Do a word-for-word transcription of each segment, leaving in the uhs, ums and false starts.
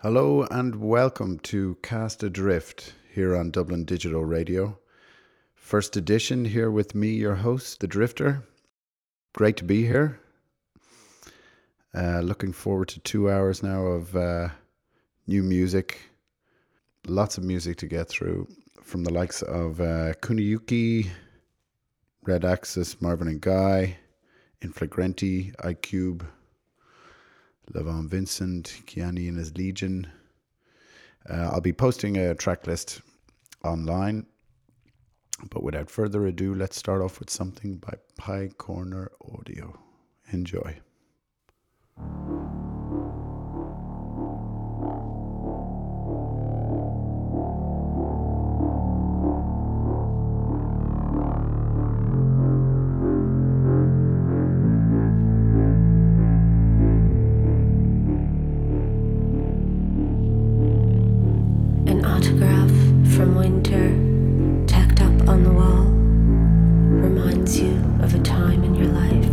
Hello and welcome to Cast Adrift here on Dublin Digital Radio. First edition here with me, your host, The Drifter. Great to be here. Uh, looking forward to two hours now of uh, new music. Lots of music to get through from the likes of uh, Kuniyuki, Red Axes, Marvin and Guy, In Flagranti, I:Cube, Levon Vincent, Kiani and his Legion. Uh, I'll be posting a track list online. But without further ado, let's start off with something by Pye Corner Audio. Enjoy. An autograph from winter on the wall reminds you of a time in your life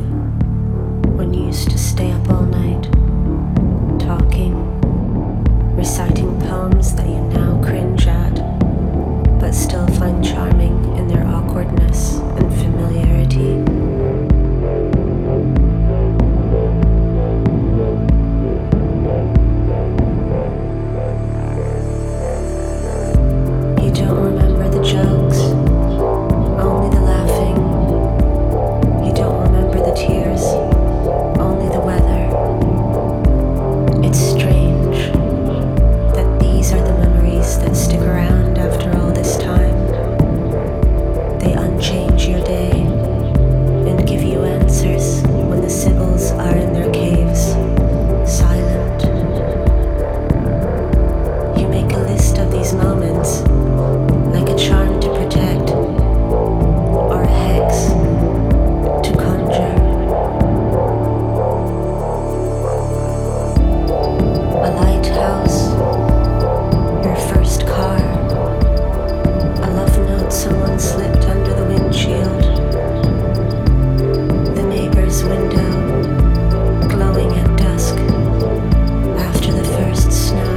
when you used to stay up all night, talking, reciting poems that you now cringe at, but still find charming in their awkwardness and familiarity. You don't remember the jokes, tears, only the weather. It's strange that these are the memories that stick around after all this time. They unchange your day and give you answers when the sibyls are in their caves, silent. You make a list of these moments, like a charm to protect, or a hex to conjure. A lighthouse, your first car, a love note someone slipped under the windshield, the neighbor's window glowing at dusk after the first snow.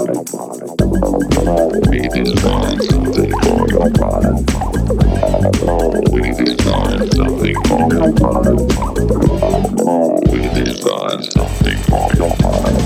We designed something for your product. We designed something for your product. We designed something for your product.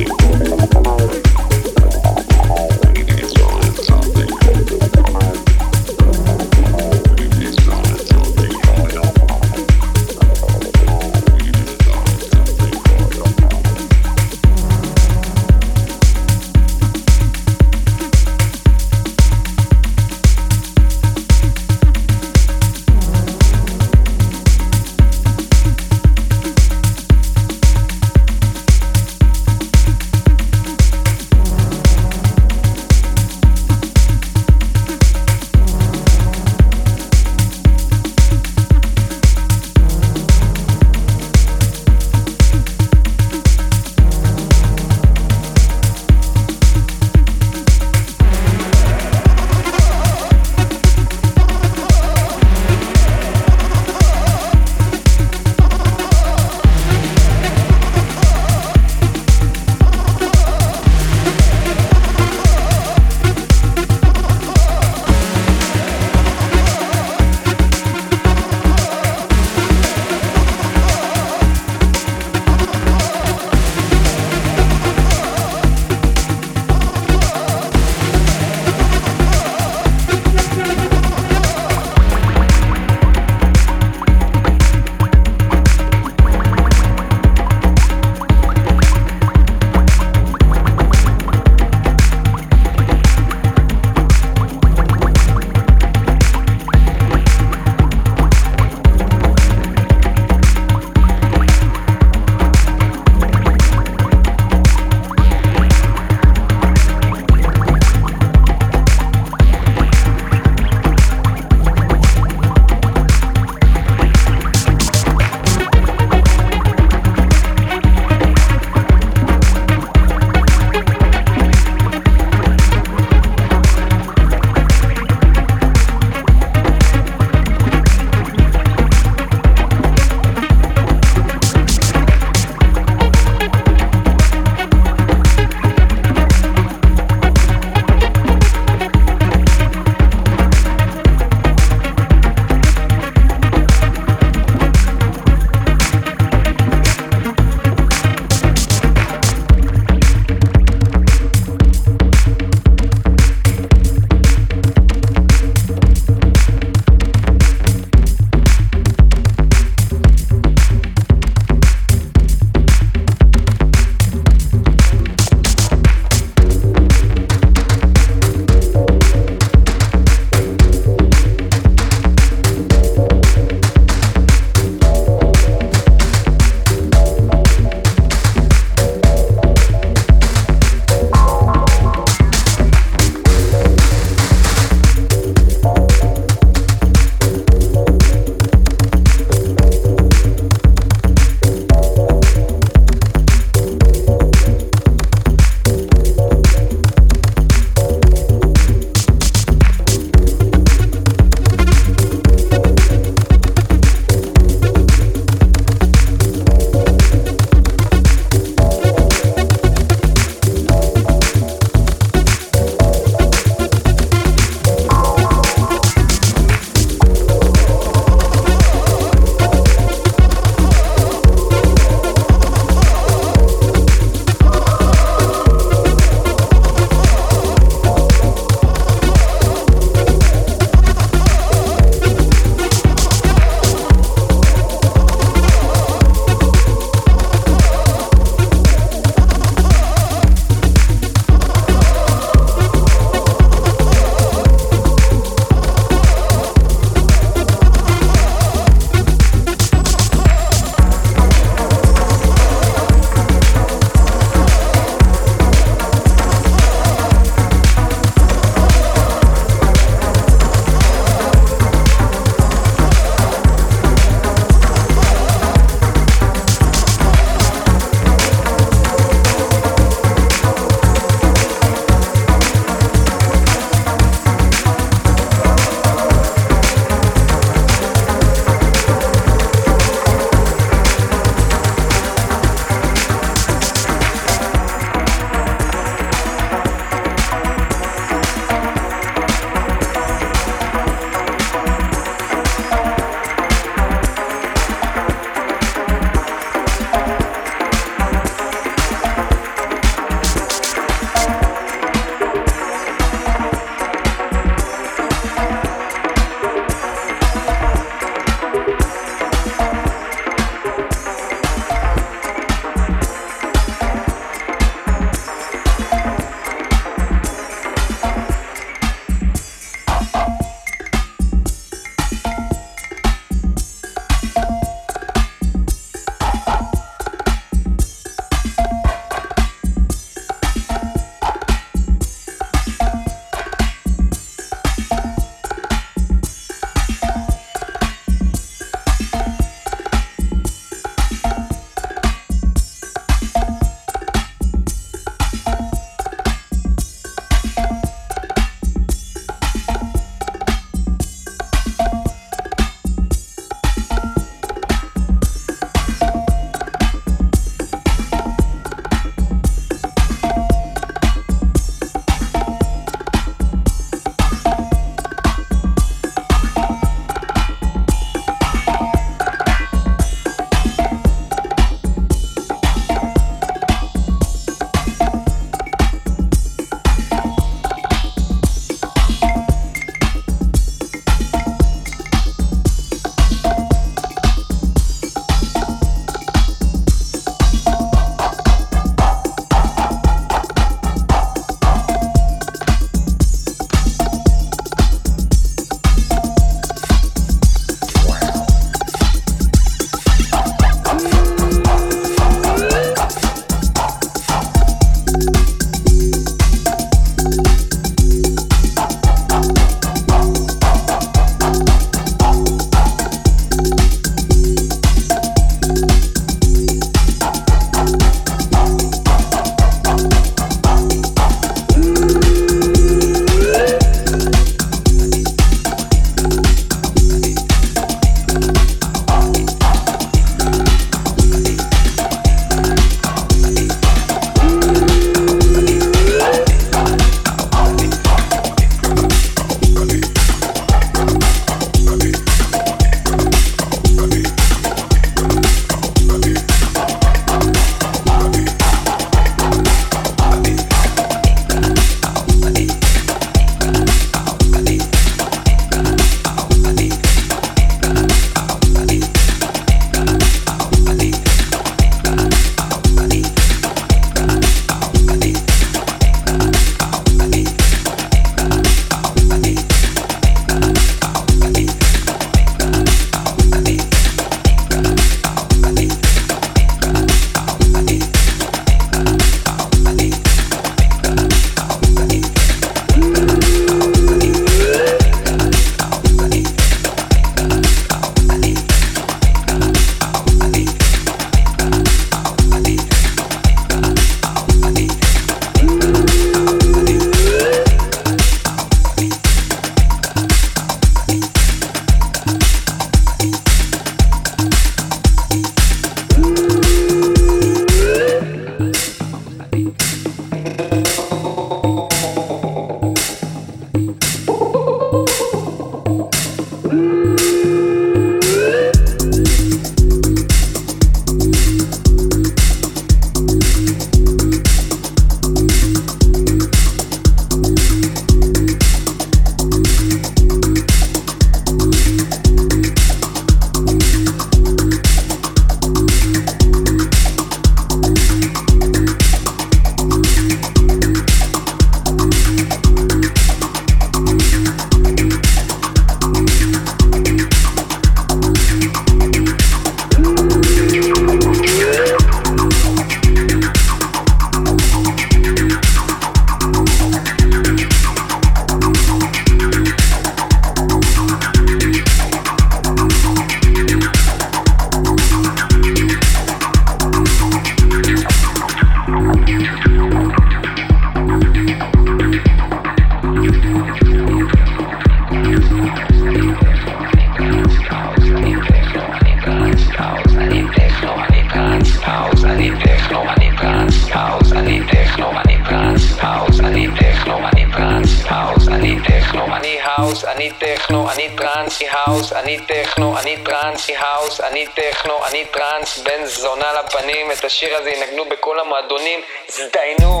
house, I need techno, I need trance, house, I need techno, I need trance, house, I need techno, I need trance, בן זונה לפנים, את השיר הזה ינגנו בכל המועדונים, זדיינו.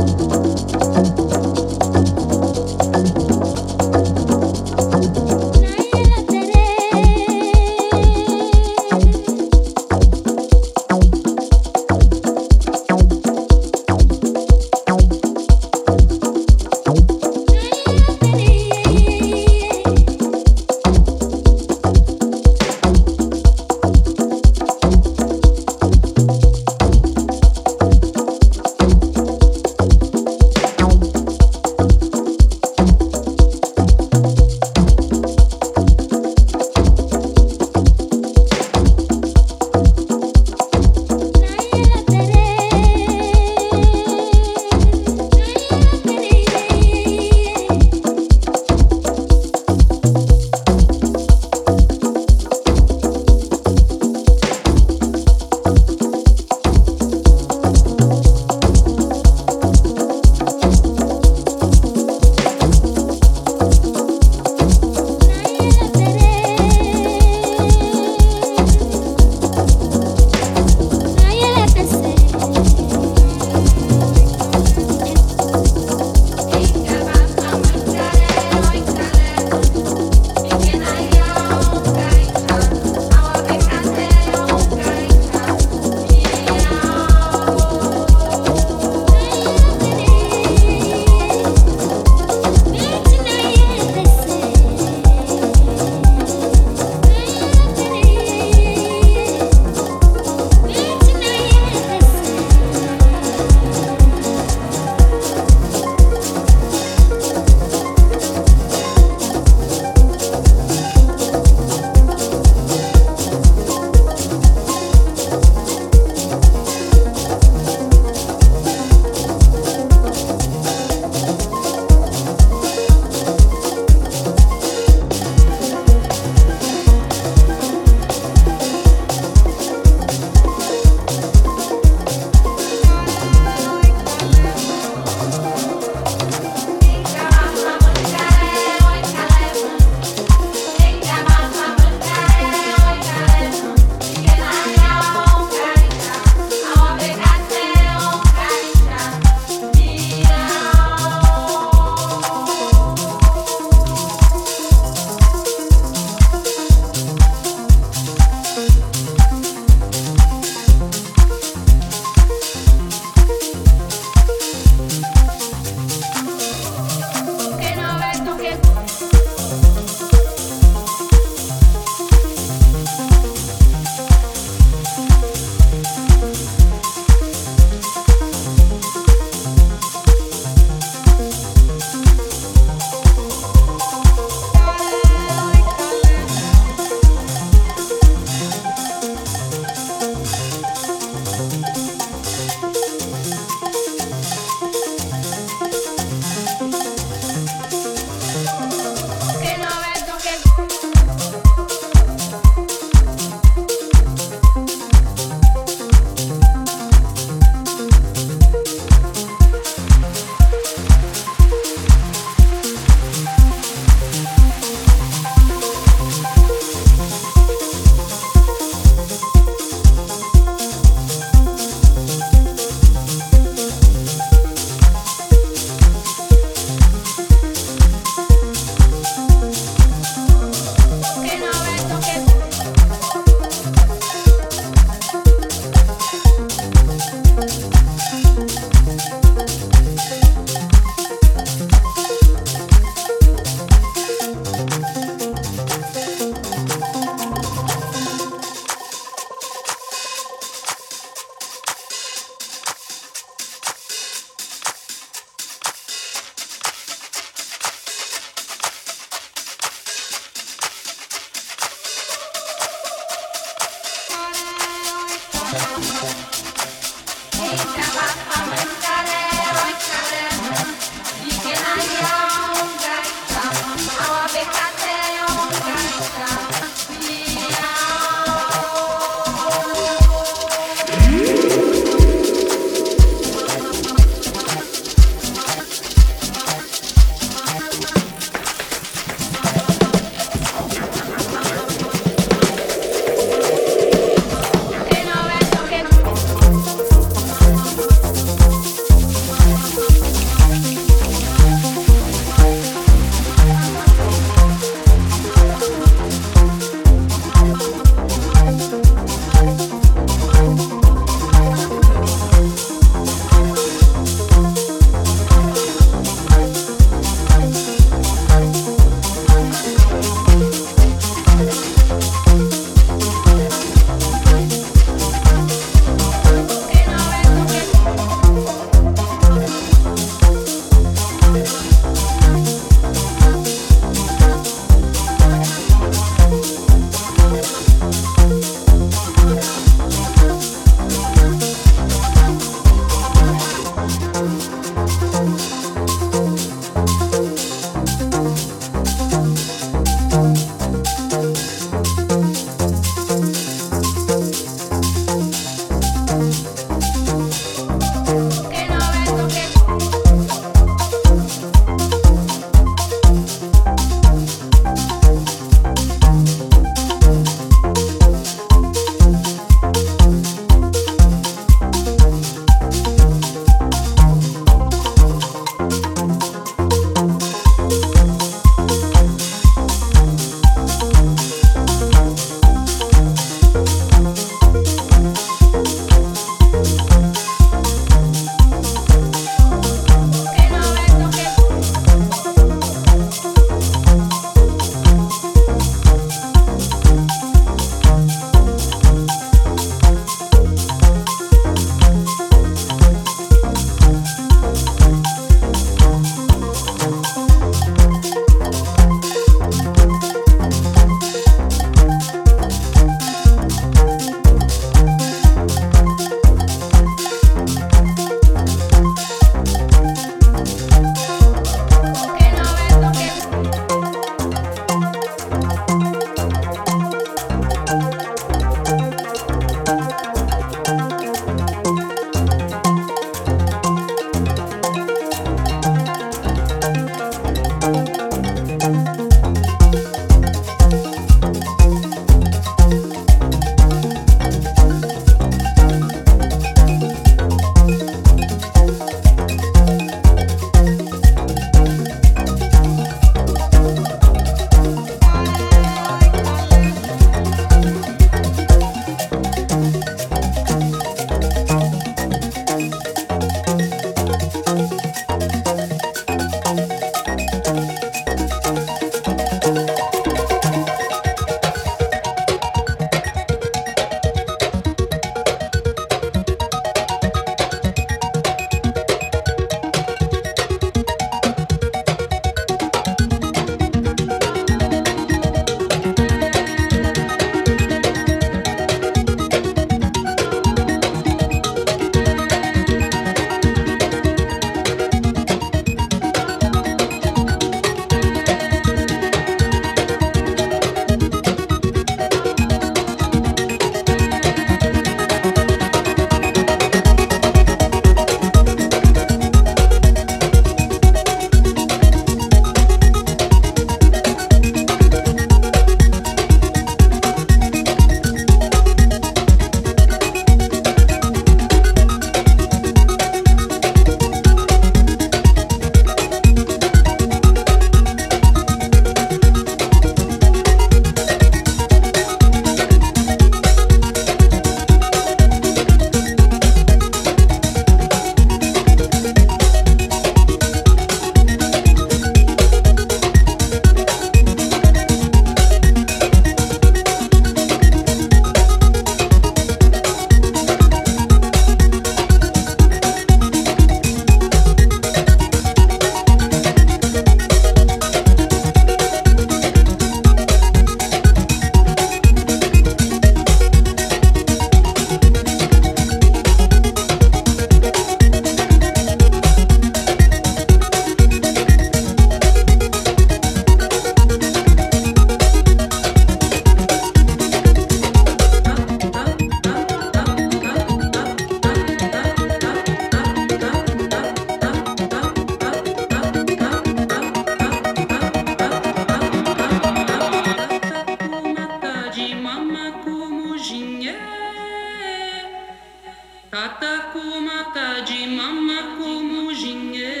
Tata ko mataji, mama ko mujinge.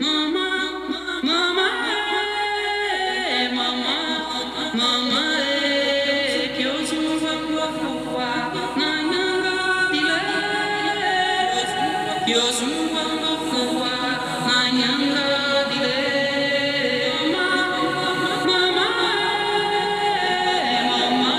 Mama, mama, mama, mama, que eu sou a tua fofa. Nananga, dile, que eu sou a tua fofa. Nananga, dile, mama, mama, mama, mama. Mama,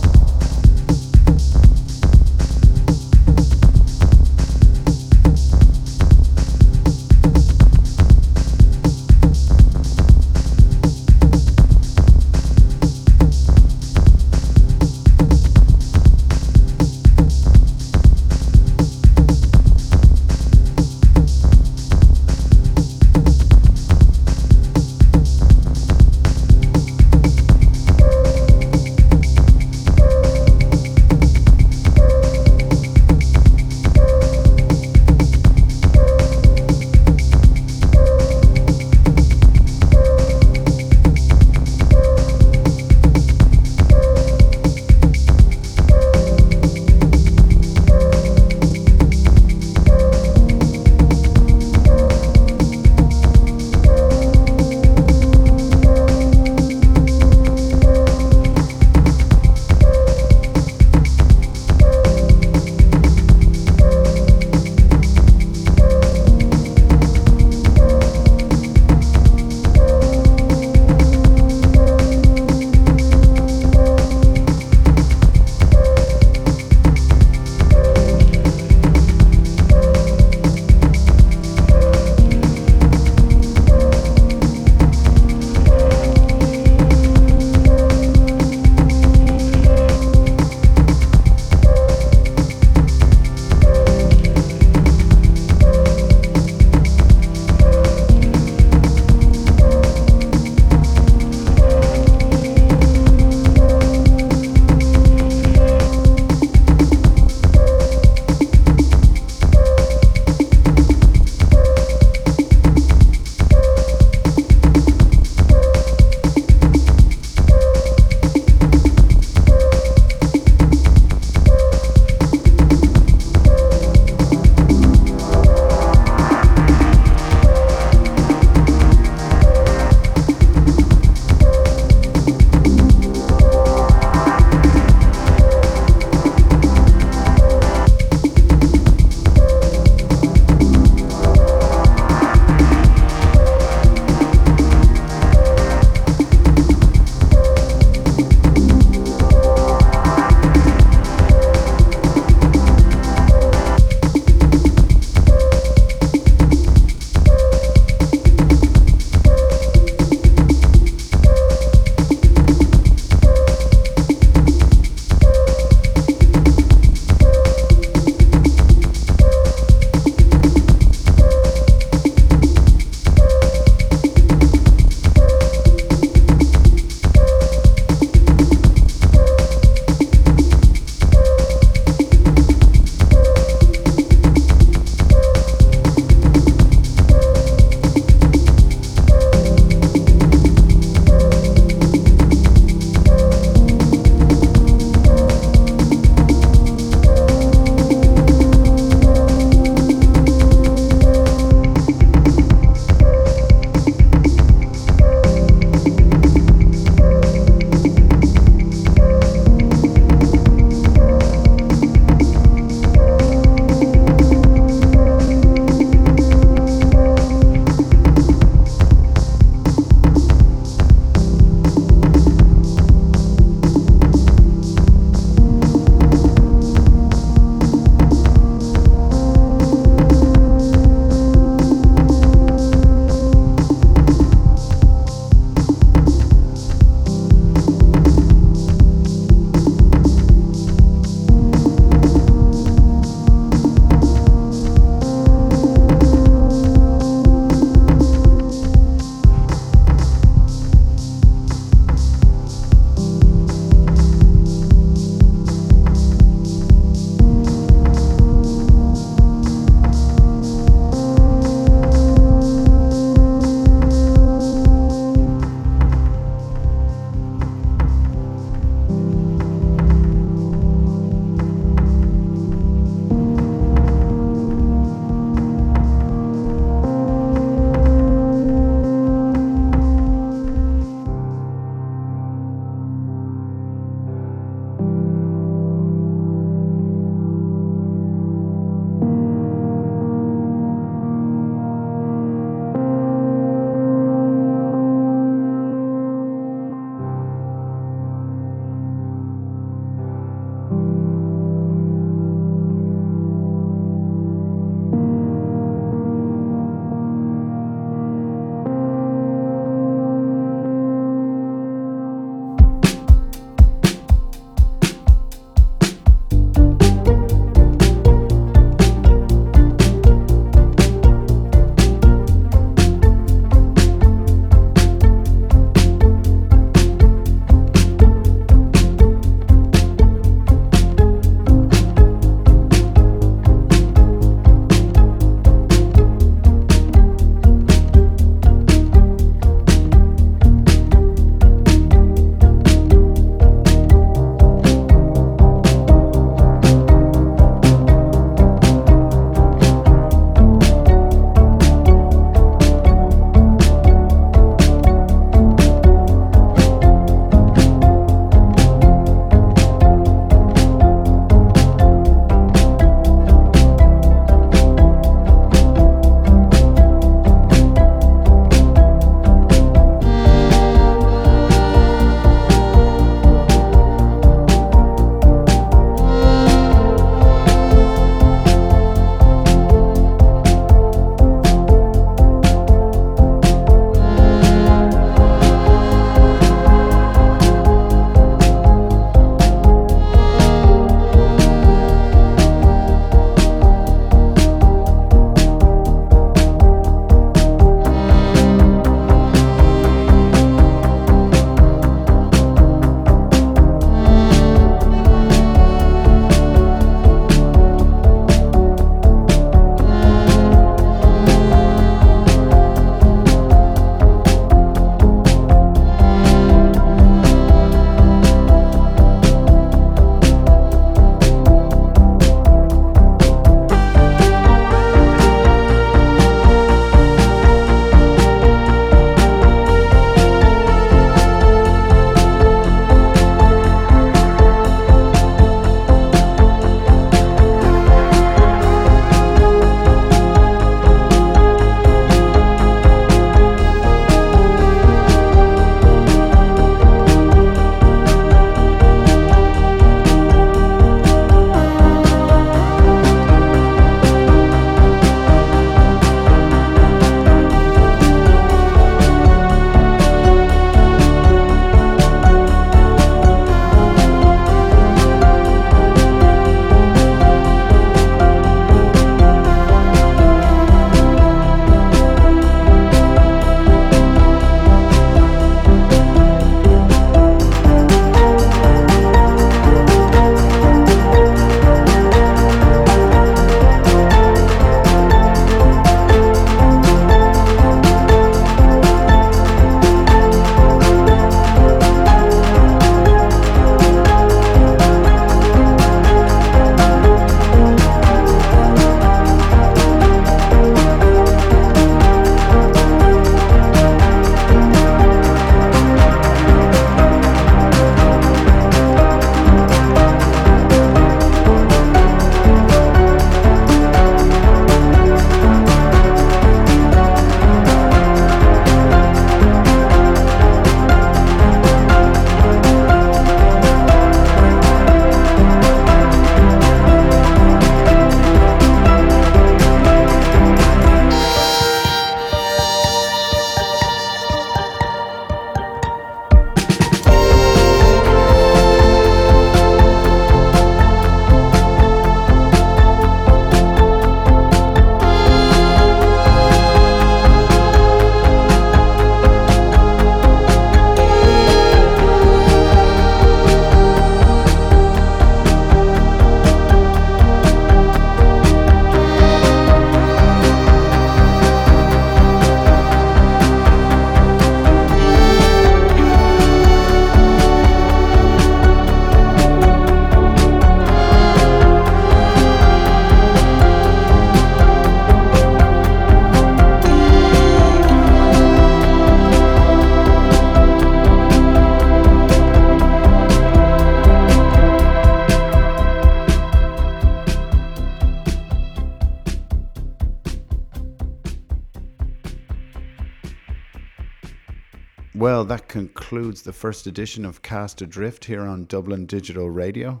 Well, that concludes the first edition of Cast Adrift here on Dublin Digital Radio.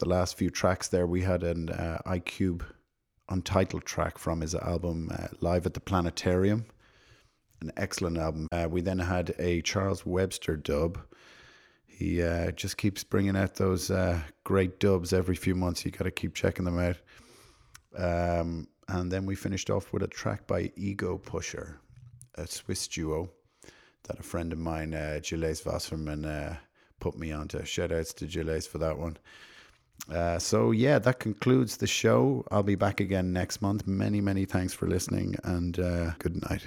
The last few tracks there, we had an uh, I:Cube untitled track from his album uh, Live at the Planetarium, an excellent album. Uh, we then had a Charles Webster dub. He uh, just keeps bringing out those uh, great dubs every few months. You got to keep checking them out. Um, and then we finished off with a track by Ego Pusher, a Swiss duo that a friend of mine, uh, Gilles Vosserman, uh, put me onto. Shout outs to Gilles for that one. Uh, so yeah, that concludes the show. I'll be back again next month. Many, many thanks for listening, and uh, good night.